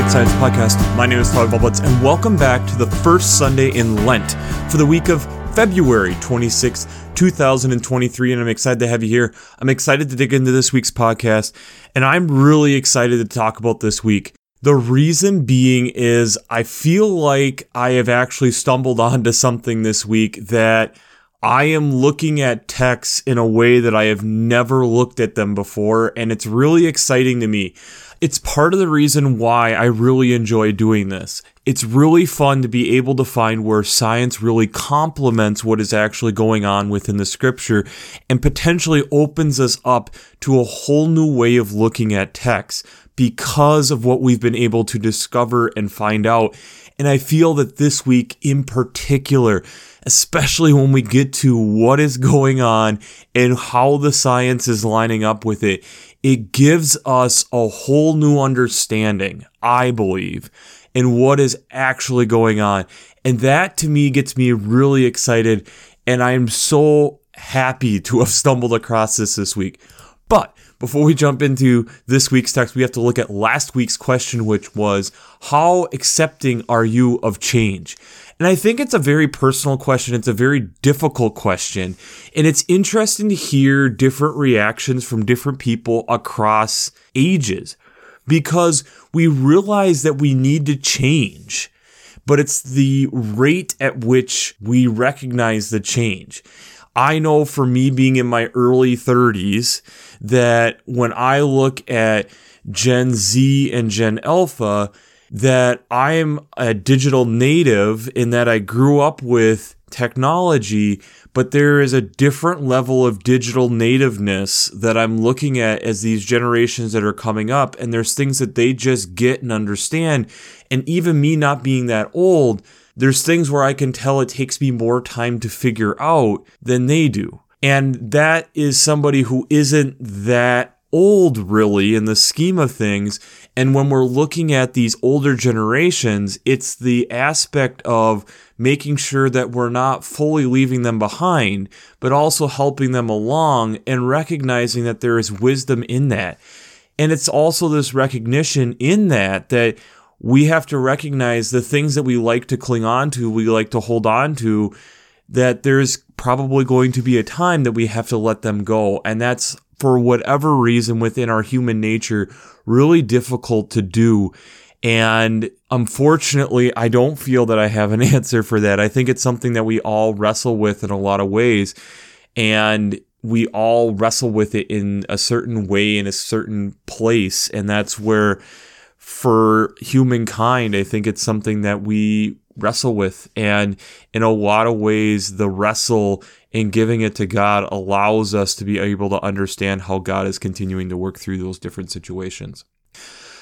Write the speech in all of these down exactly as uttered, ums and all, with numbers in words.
Faith Science Podcast. My name is Tyler Bublitz, and welcome back to the first Sunday in Lent for the week of February twenty-sixth, two thousand twenty-three, and I'm excited to have you here. I'm excited to dig into this week's podcast, and I'm really excited to talk about this week. The reason being is I feel like I have actually stumbled onto something this week that I am looking at texts in a way that I have never looked at them before, and it's really exciting to me. It's part of the reason why I really enjoy doing this. It's really fun to be able to find where science really complements what is actually going on within the scripture and potentially opens us up to a whole new way of looking at texts because of what we've been able to discover and find out. And I feel that this week in particular, especially when we get to what is going on and how the science is lining up with it, it gives us a whole new understanding, I believe, in what is actually going on. And that to me gets me really excited, and I am so happy to have stumbled across this this week. But before we jump into this week's text, we have to look at last week's question, which was, how accepting are you of change? And I think it's a very personal question. It's a very difficult question. And it's interesting to hear different reactions from different people across ages because we realize that we need to change, but it's the rate at which we recognize the change. I know for me being in my early thirties that when I look at Gen Z and Gen Alpha, that I'm a digital native in that I grew up with technology, but there is a different level of digital nativeness that I'm looking at as these generations that are coming up, and there's things that they just get and understand. And even me not being that old, there's things where I can tell it takes me more time to figure out than they do. And that is somebody who isn't that old really in the scheme of things. And when we're looking at these older generations, it's the aspect of making sure that we're not fully leaving them behind, but also helping them along and recognizing that there is wisdom in that. And it's also this recognition in that that we have to recognize the things that we like to cling on to, we like to hold on to, that there's probably going to be a time that we have to let them go. And that's, for whatever reason within our human nature, really difficult to do. And unfortunately, I don't feel that I have an answer for that. I think it's something that we all wrestle with in a lot of ways. And we all wrestle with it in a certain way, in a certain place. And that's where, for humankind, I think it's something that we wrestle with. And in a lot of ways, the wrestle and giving it to God allows us to be able to understand how God is continuing to work through those different situations.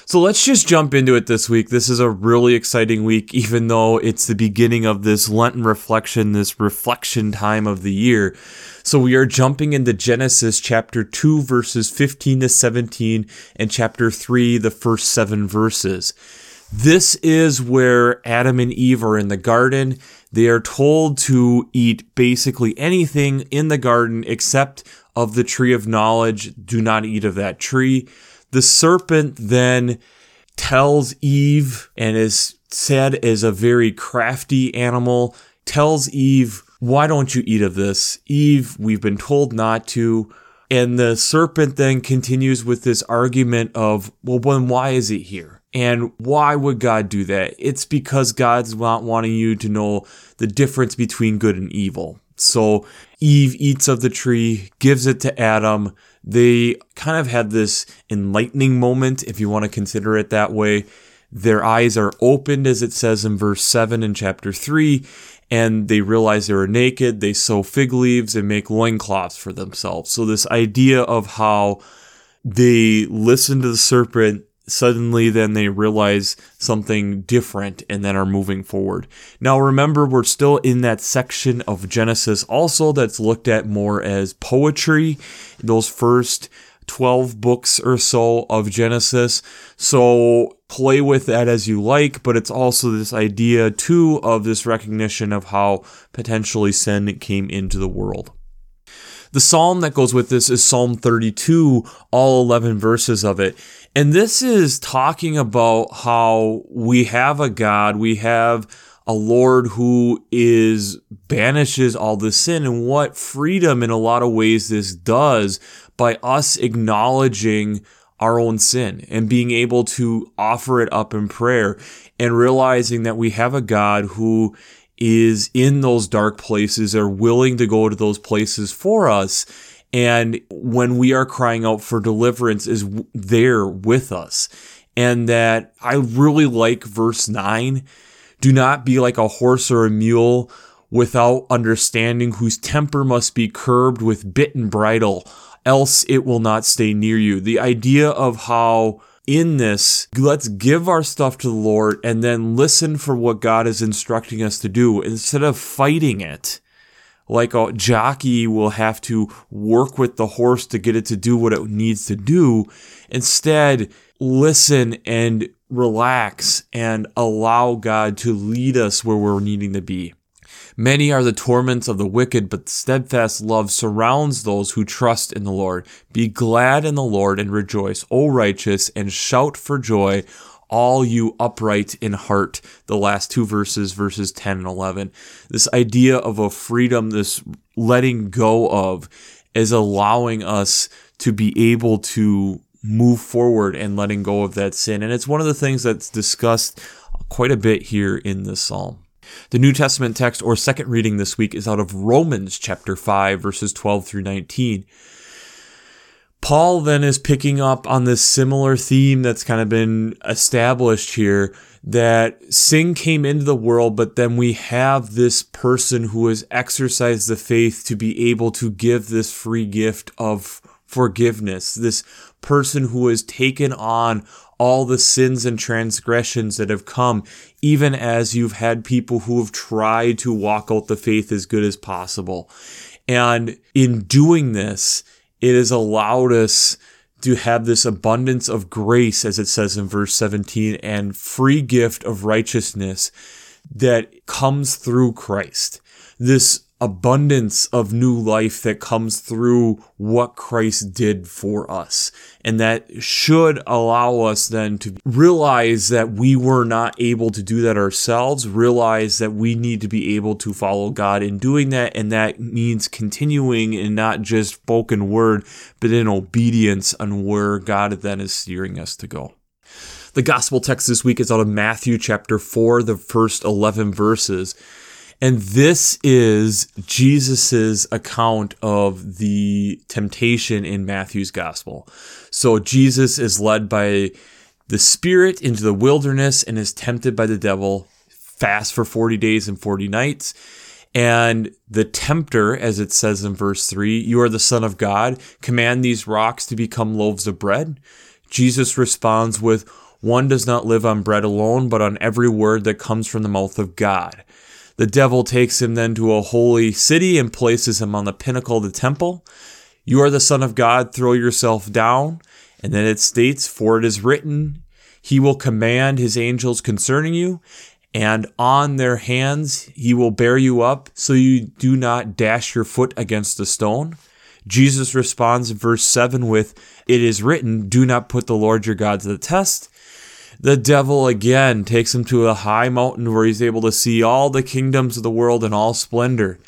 So let's just jump into it this week. This is a really exciting week, even though it's the beginning of this Lenten reflection, this reflection time of the year. So we are jumping into Genesis chapter two, verses fifteen to seventeen, and chapter three, the first seven verses. This is where Adam and Eve are in the garden. They are told to eat basically anything in the garden except of the tree of knowledge. Do not eat of that tree. The serpent then tells Eve, and is said as a very crafty animal, tells Eve, why don't you eat of this? Eve, we've been told not to. And the serpent then continues with this argument of, well, then why is it here? And why would God do that? It's because God's not wanting you to know the difference between good and evil. So Eve eats of the tree, gives it to Adam. They kind of had this enlightening moment, if you want to consider it that way. Their eyes are opened, as it says in verse seven in chapter three, and they realize they were naked. They sew fig leaves and make loincloths for themselves. So this idea of how they listen to the serpent, suddenly then they realize something different and then are moving forward. Now remember, we're still in that section of Genesis also that's looked at more as poetry, those first twelve books or so of Genesis. So play with that as you like, but it's also this idea too of this recognition of how potentially sin came into the world. The psalm that goes with this is Psalm thirty-two, all eleven verses of it. And this is talking about how we have a God, we have a Lord who is banishes all this sin, and what freedom in a lot of ways this does by us acknowledging our own sin and being able to offer it up in prayer and realizing that we have a God who is in those dark places or willing to go to those places for us. And when we are crying out for deliverance, is there with us. And that I really like verse nine. Do not be like a horse or a mule without understanding, whose temper must be curbed with bit and bridle, else it will not stay near you. The idea of how in this, let's give our stuff to the Lord and then listen for what God is instructing us to do instead of fighting it. Like a jockey will have to work with the horse to get it to do what it needs to do. Instead, listen and relax and allow God to lead us where we're needing to be. Many are the torments of the wicked, but steadfast love surrounds those who trust in the Lord. Be glad in the Lord and rejoice, O righteous, and shout for joy, all you upright in heart. The last two verses, verses ten and eleven. This idea of a freedom, this letting go of, is allowing us to be able to move forward and letting go of that sin. And it's one of the things that's discussed quite a bit here in this psalm. The New Testament text or second reading this week is out of Romans chapter five, verses twelve through nineteen. Paul then is picking up on this similar theme that's kind of been established here, that sin came into the world, but then we have this person who has exercised the faith to be able to give this free gift of forgiveness, this person who has taken on all the sins and transgressions that have come, even as you've had people who have tried to walk out the faith as good as possible. And in doing this, it has allowed us to have this abundance of grace, as it says in verse seventeen, and free gift of righteousness that comes through Christ. This abundance of new life that comes through what Christ did for us. And that should allow us then to realize that we were not able to do that ourselves, realize that we need to be able to follow God in doing that. And that means continuing in not just spoken word, but in obedience on where God then is steering us to go. The gospel text this week is out of Matthew chapter four, the first eleven verses. And this is Jesus's account of the temptation in Matthew's gospel. So Jesus is led by the Spirit into the wilderness and is tempted by the devil, fast for forty days and forty nights. And the tempter, as it says in verse three, you are the Son of God, command these rocks to become loaves of bread. Jesus responds with, one does not live on bread alone, but on every word that comes from the mouth of God. The devil takes him then to a holy city and places him on the pinnacle of the temple. You are the Son of God, throw yourself down. And then it states, for it is written, he will command his angels concerning you, and on their hands he will bear you up, so you do not dash your foot against a stone. Jesus responds in verse seven with, it is written, do not put the Lord your God to the test. The devil again takes him to a high mountain where he's able to see all the kingdoms of the world in all splendor.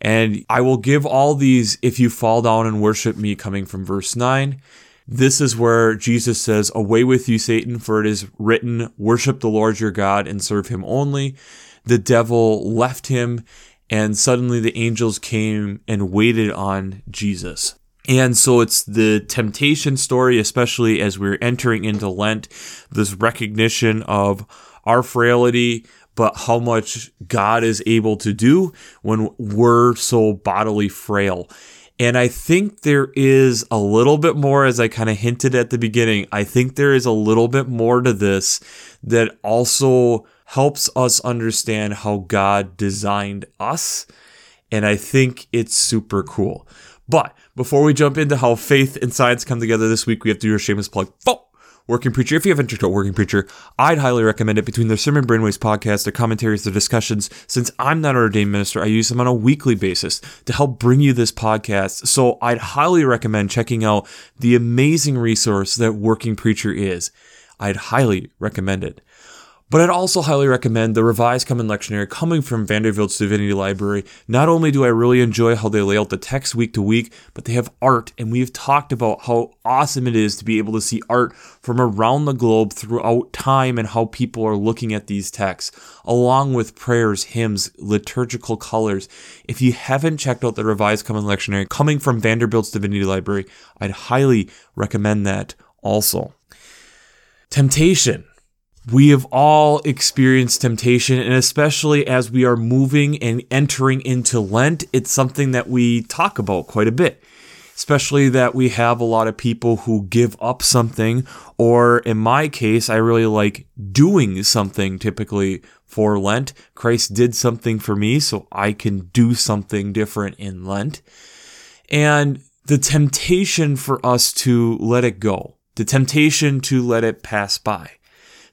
And I will give all these if you fall down and worship me, coming from verse nine. This is where Jesus says, away with you, Satan, for it is written, worship the Lord your God and serve him only. The devil left him, and suddenly the angels came and waited on Jesus. And so it's the temptation story, especially as we're entering into Lent, this recognition of our frailty, but how much God is able to do when we're so bodily frail. And I think there is a little bit more, as I kind of hinted at the beginning, I think there is a little bit more to this that also helps us understand how God designed us. And I think it's super cool. But before we jump into how faith and science come together this week, we have to do our shameless plug. Working Preacher. If you haven't checked out Working Preacher, I'd highly recommend it. Between their Sermon Brainwaves podcast, their commentaries, their discussions, since I'm not an ordained minister, I use them on a weekly basis to help bring you this podcast. So I'd highly recommend checking out the amazing resource that Working Preacher is. I'd highly recommend it. But I'd also highly recommend the Revised Common Lectionary coming from Vanderbilt's Divinity Library. Not only do I really enjoy how they lay out the text week to week, but they have art, and we've talked about how awesome it is to be able to see art from around the globe throughout time and how people are looking at these texts, along with prayers, hymns, liturgical colors. If you haven't checked out the Revised Common Lectionary coming from Vanderbilt's Divinity Library, I'd highly recommend that also. Temptation. We have all experienced temptation, and especially as we are moving and entering into Lent, it's something that we talk about quite a bit, especially that we have a lot of people who give up something, or in my case, I really like doing something typically for Lent. Christ did something for me, so I can do something different in Lent. And the temptation for us to let it go, the temptation to let it pass by,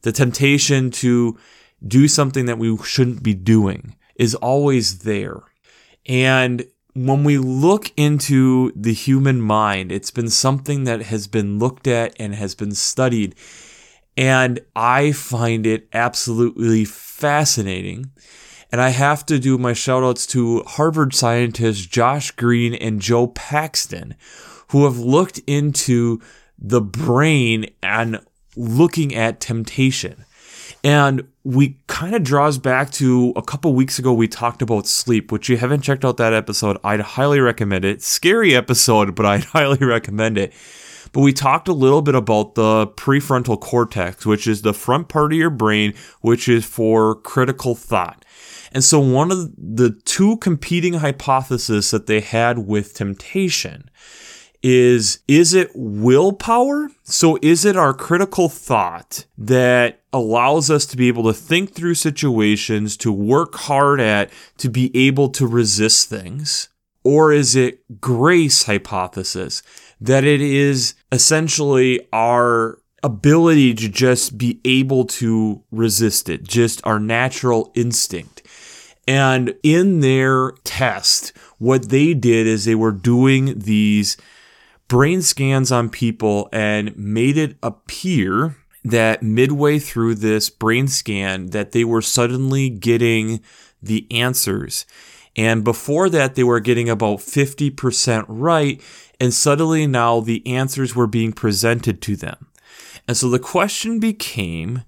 the temptation to do something that we shouldn't be doing is always there. And when we look into the human mind, it's been something that has been looked at and has been studied. And I find it absolutely fascinating. And I have to do my shout outs to Harvard scientists Josh Greene and Joe Paxton, who have looked into the brain and looking at temptation. And we kind of draws back to a couple weeks ago, we talked about sleep, which, you haven't checked out that episode, I'd highly recommend it. Scary episode, but I'd highly recommend it. But we talked a little bit about the prefrontal cortex, which is the front part of your brain, which is for critical thought. And so one of the two competing hypotheses that they had with temptation is, is it willpower? So is it our critical thought that allows us to be able to think through situations, to work hard at, to be able to resist things? Or is it grace hypothesis, that it is essentially our ability to just be able to resist it, just our natural instinct? And in their test, what they did is they were doing these brain scans on people and made it appear that midway through this brain scan that they were suddenly getting the answers. And before that, they were getting about fifty percent right, and suddenly now the answers were being presented to them. And so the question became,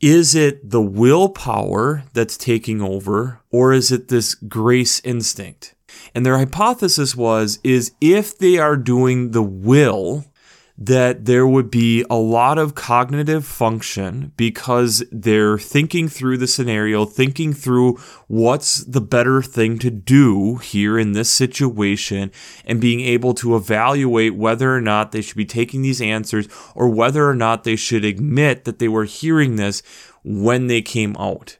is it the willpower that's taking over, or is it this grace instinct? And their hypothesis was, is if they are doing the will, that there would be a lot of cognitive function because they're thinking through the scenario, thinking through what's the better thing to do here in this situation, and being able to evaluate whether or not they should be taking these answers or whether or not they should admit that they were hearing this when they came out.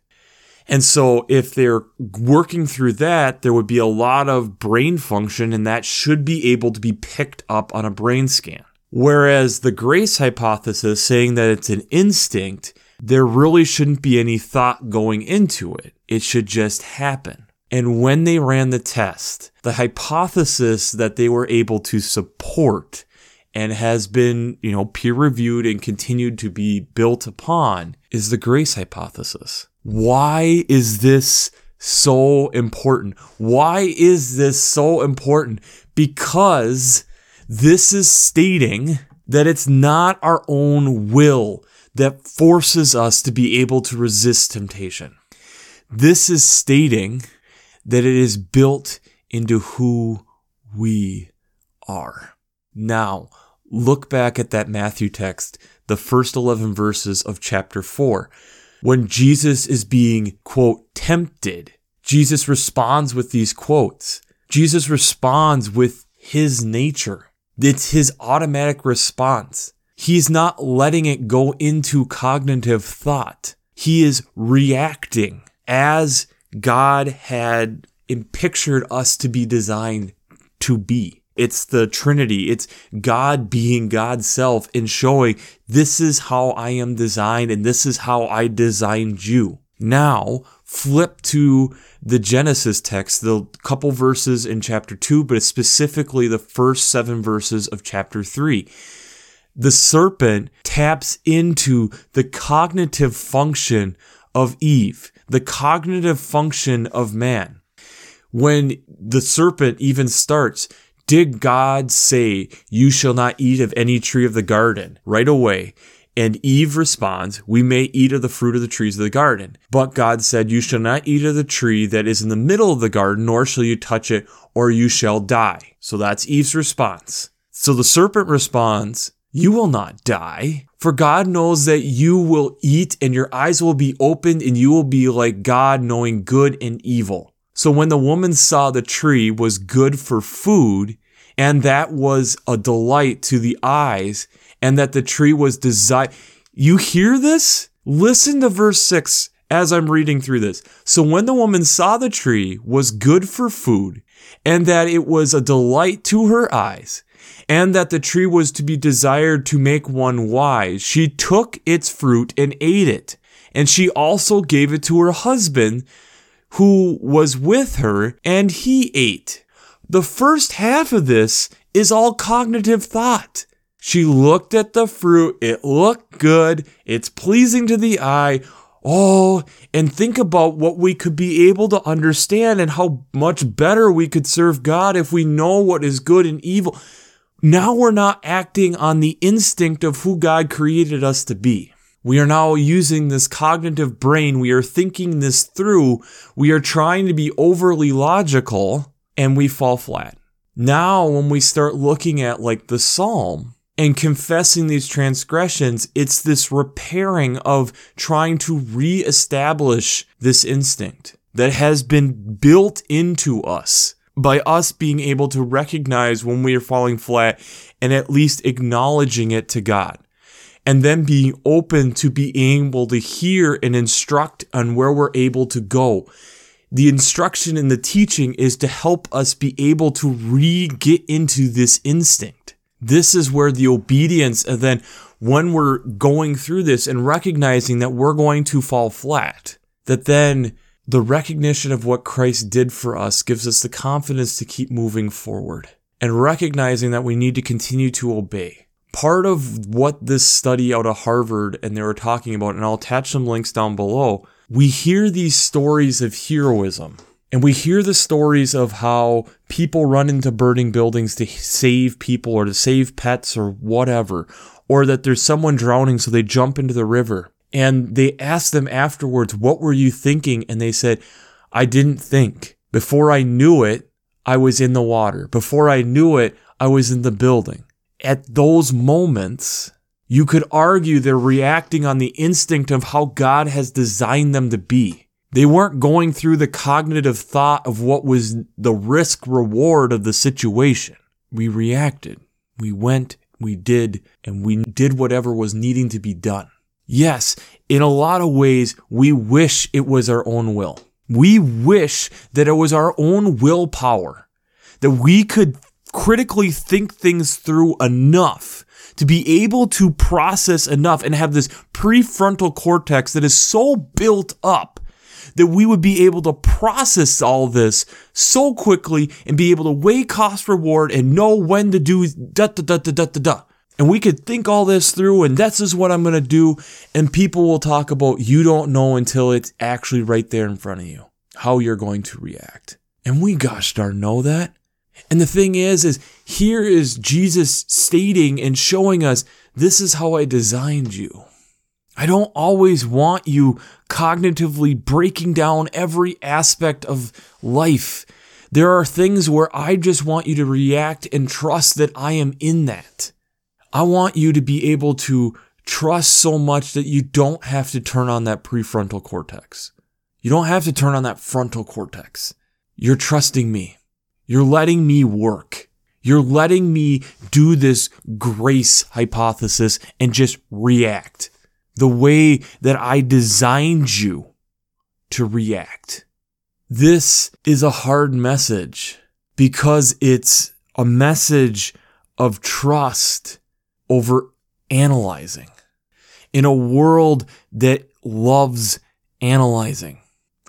And so if they're working through that, there would be a lot of brain function, and that should be able to be picked up on a brain scan. Whereas the grace hypothesis, saying that it's an instinct, there really shouldn't be any thought going into it. It should just happen. And when they ran the test, the hypothesis that they were able to support and has been, you know, peer-reviewed and continued to be built upon is the grace hypothesis. Why is this so important? Why is this so important? Because this is stating that it's not our own will that forces us to be able to resist temptation. This is stating that it is built into who we are. Now, look back at that Matthew text, the first eleven verses of chapter four. When Jesus is being, quote, tempted, Jesus responds with these quotes. Jesus responds with his nature. It's his automatic response. He's not letting it go into cognitive thought. He is reacting as God had pictured us to be designed to be. It's the Trinity. It's God being God's self and showing this is how I am designed and this is how I designed you. Now, flip to the Genesis text, the couple verses in chapter two, but specifically the first seven verses of chapter three. The serpent taps into the cognitive function of Eve, the cognitive function of man. When the serpent even starts, did God say, you shall not eat of any tree of the garden? Right away. And Eve responds, we may eat of the fruit of the trees of the garden. But God said, you shall not eat of the tree that is in the middle of the garden, nor shall you touch it, or you shall die. So that's Eve's response. So the serpent responds, you will not die, for God knows that you will eat and your eyes will be opened and you will be like God, knowing good and evil. So when the woman saw the tree was good for food, and that was a delight to the eyes, and that the tree was desired. You hear this? Listen to verse six as I'm reading through this. So when the woman saw the tree was good for food, and that it was a delight to her eyes, and that the tree was to be desired to make one wise, she took its fruit and ate it. And she also gave it to her husband, who was with her, and he ate. The first half of this is all cognitive thought. She looked at the fruit. It looked good. It's pleasing to the eye. Oh, and think about what we could be able to understand and how much better we could serve God if we know what is good and evil. Now we're not acting on the instinct of who God created us to be. We are now using this cognitive brain. We are thinking this through. We are trying to be overly logical. And we fall flat. Now, when we start looking at like the Psalm and confessing these transgressions, it's this repairing of trying to reestablish this instinct that has been built into us by us being able to recognize when we are falling flat and at least acknowledging it to God. And then being open to being able to hear and instruct on where we're able to go. The instruction and the teaching is to help us be able to re-get into this instinct. This is where the obedience, and then when we're going through this and recognizing that we're going to fall flat, that then the recognition of what Christ did for us gives us the confidence to keep moving forward and recognizing that we need to continue to obey. Part of what this study out of Harvard and they were talking about, and I'll attach some links down below, we hear these stories of heroism, and we hear the stories of how people run into burning buildings to save people or to save pets or whatever, or that there's someone drowning, so they jump into the river. And they ask them afterwards, what were you thinking? And they said, I didn't think. Before I knew it, I was in the water. Before I knew it, I was in the building. At those moments, you could argue they're reacting on the instinct of how God has designed them to be. They weren't going through the cognitive thought of what was the risk reward of the situation. We reacted. We went, we did, and we did whatever was needing to be done. Yes, in a lot of ways, we wish it was our own will. We wish that it was our own willpower, that we could critically think things through enough to be able to process enough and have this prefrontal cortex that is so built up that we would be able to process all this so quickly and be able to weigh cost reward and know when to do da da da da da da da. And we could think all this through and this is what I'm going to do. And people will talk about you don't know until it's actually right there in front of you, how you're going to react. And we gosh darn know that. And the thing is, is here is Jesus stating and showing us, this is how I designed you. I don't always want you cognitively breaking down every aspect of life. There are things where I just want you to react and trust that I am in that. I want you to be able to trust so much that you don't have to turn on that prefrontal cortex. You don't have to turn on that frontal cortex. You're trusting me. You're letting me work. You're letting me do this grace hypothesis and just react the way that I designed you to react. This is a hard message because it's a message of trust over analyzing in a world that loves analyzing.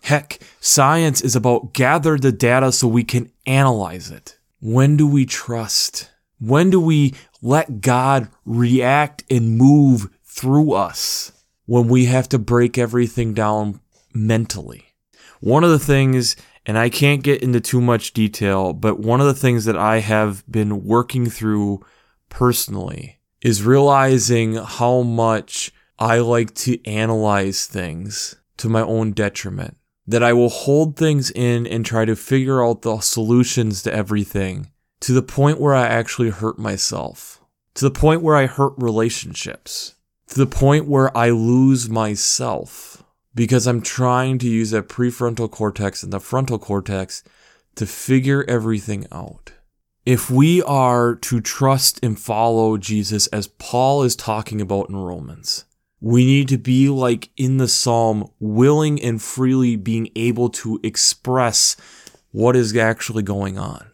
Heck, science is about gather the data so we can analyze it. When do we trust? When do we let God react and move through us when we have to break everything down mentally? One of the things, and I can't get into too much detail, but one of the things that I have been working through personally is realizing how much I like to analyze things to my own detriment. That I will hold things in and try to figure out the solutions to everything to the point where I actually hurt myself, to the point where I hurt relationships, to the point where I lose myself because I'm trying to use that prefrontal cortex and the frontal cortex to figure everything out. If we are to trust and follow Jesus as Paul is talking about in Romans, we need to be like in the Psalm, willing and freely being able to express what is actually going on.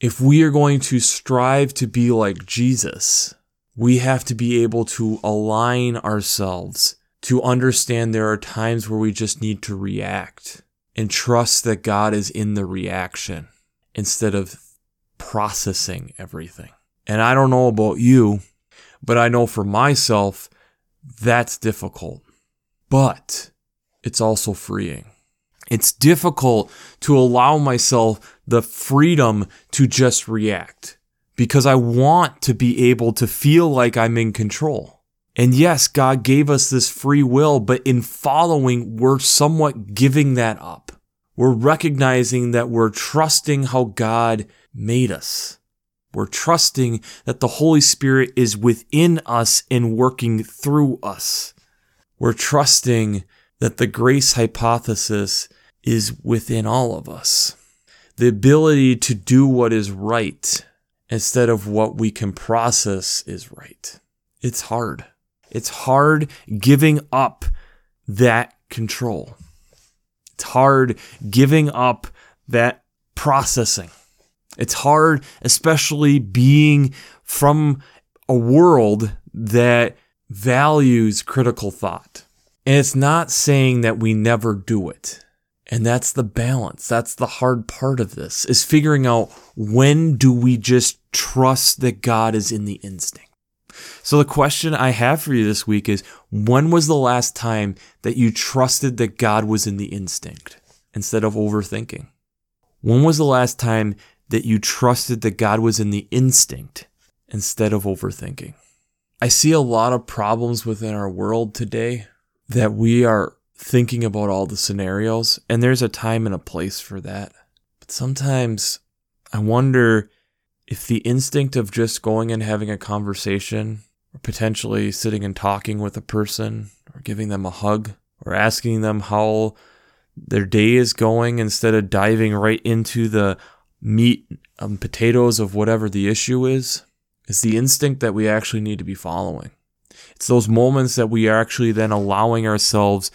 If we are going to strive to be like Jesus, we have to be able to align ourselves to understand there are times where we just need to react and trust that God is in the reaction instead of processing everything. And I don't know about you, but I know for myself, that's difficult, but it's also freeing. It's difficult to allow myself the freedom to just react because I want to be able to feel like I'm in control. And yes, God gave us this free will, but in following, we're somewhat giving that up. We're recognizing that we're trusting how God made us. We're trusting that the Holy Spirit is within us and working through us. We're trusting that the grace hypothesis is within all of us. The ability to do what is right instead of what we can process is right. It's hard. It's hard giving up that control. It's hard giving up that processing. It's hard, especially being from a world that values critical thought. And it's not saying that we never do it. And that's the balance. That's the hard part of this, is figuring out when do we just trust that God is in the instinct. So the question I have for you this week is, when was the last time that you trusted that God was in the instinct instead of overthinking? When was the last time that you trusted that God was in the instinct instead of overthinking? I see a lot of problems within our world today that we are thinking about all the scenarios, and there's a time and a place for that. But sometimes I wonder if the instinct of just going and having a conversation, or potentially sitting and talking with a person, or giving them a hug, or asking them how their day is going instead of diving right into the meat and potatoes of whatever the issue is, is the instinct that we actually need to be following. It's those moments that we are actually then allowing ourselves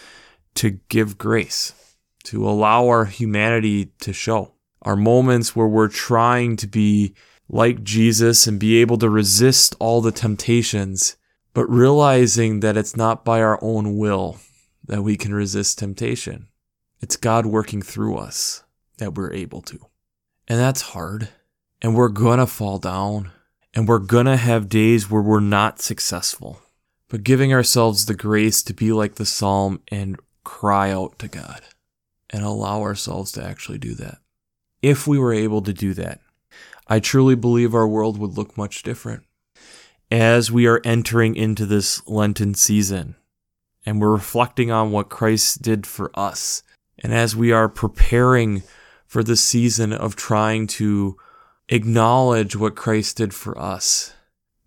to give grace, to allow our humanity to show. Our moments where we're trying to be like Jesus and be able to resist all the temptations, but realizing that it's not by our own will that we can resist temptation. It's God working through us that we're able to. And that's hard. And we're gonna fall down. And we're gonna have days where we're not successful. But giving ourselves the grace to be like the Psalm and cry out to God. And allow ourselves to actually do that. If we were able to do that, I truly believe our world would look much different. As we are entering into this Lenten season, and we're reflecting on what Christ did for us, and as we are preparing for the season of trying to acknowledge what Christ did for us,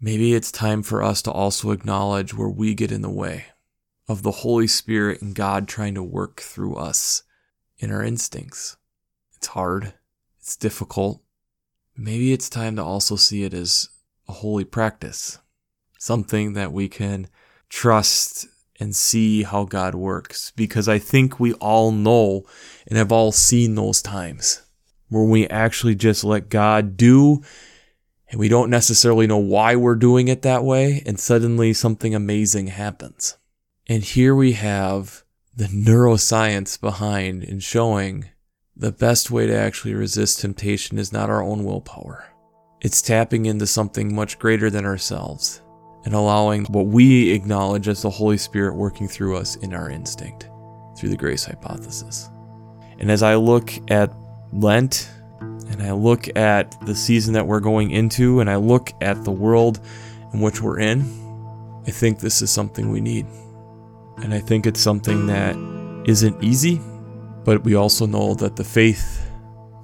maybe it's time for us to also acknowledge where we get in the way of the Holy Spirit and God trying to work through us in our instincts. It's hard. It's difficult. Maybe it's time to also see it as a holy practice, something that we can trust and see how God works, because I think we all know and have all seen those times where we actually just let God do and we don't necessarily know why we're doing it that way, and suddenly something amazing happens. And here we have the neuroscience behind and showing the best way to actually resist temptation is not our own willpower. It's tapping into something much greater than ourselves and allowing what we acknowledge as the Holy Spirit working through us in our instinct through the grace hypothesis. And as I look at Lent, and I look at the season that we're going into, and I look at the world in which we're in, I think this is something we need. And I think it's something that isn't easy, but we also know that the faith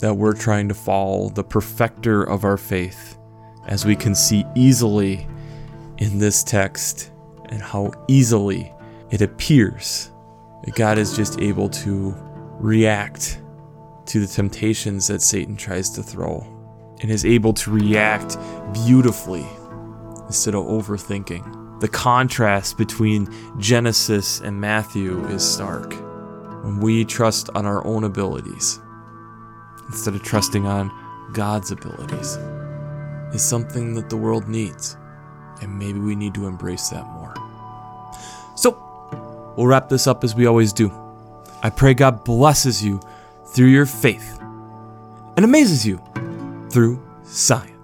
that we're trying to follow, the perfecter of our faith, as we can see easily in this text and how easily it appears that God is just able to react to the temptations that Satan tries to throw and is able to react beautifully instead of overthinking. The contrast between Genesis and Matthew is stark. When we trust on our own abilities instead of trusting on God's abilities is something that the world needs, and maybe we need to embrace that more. So, we'll wrap this up as we always do. I pray God blesses you through your faith and amazes you through science.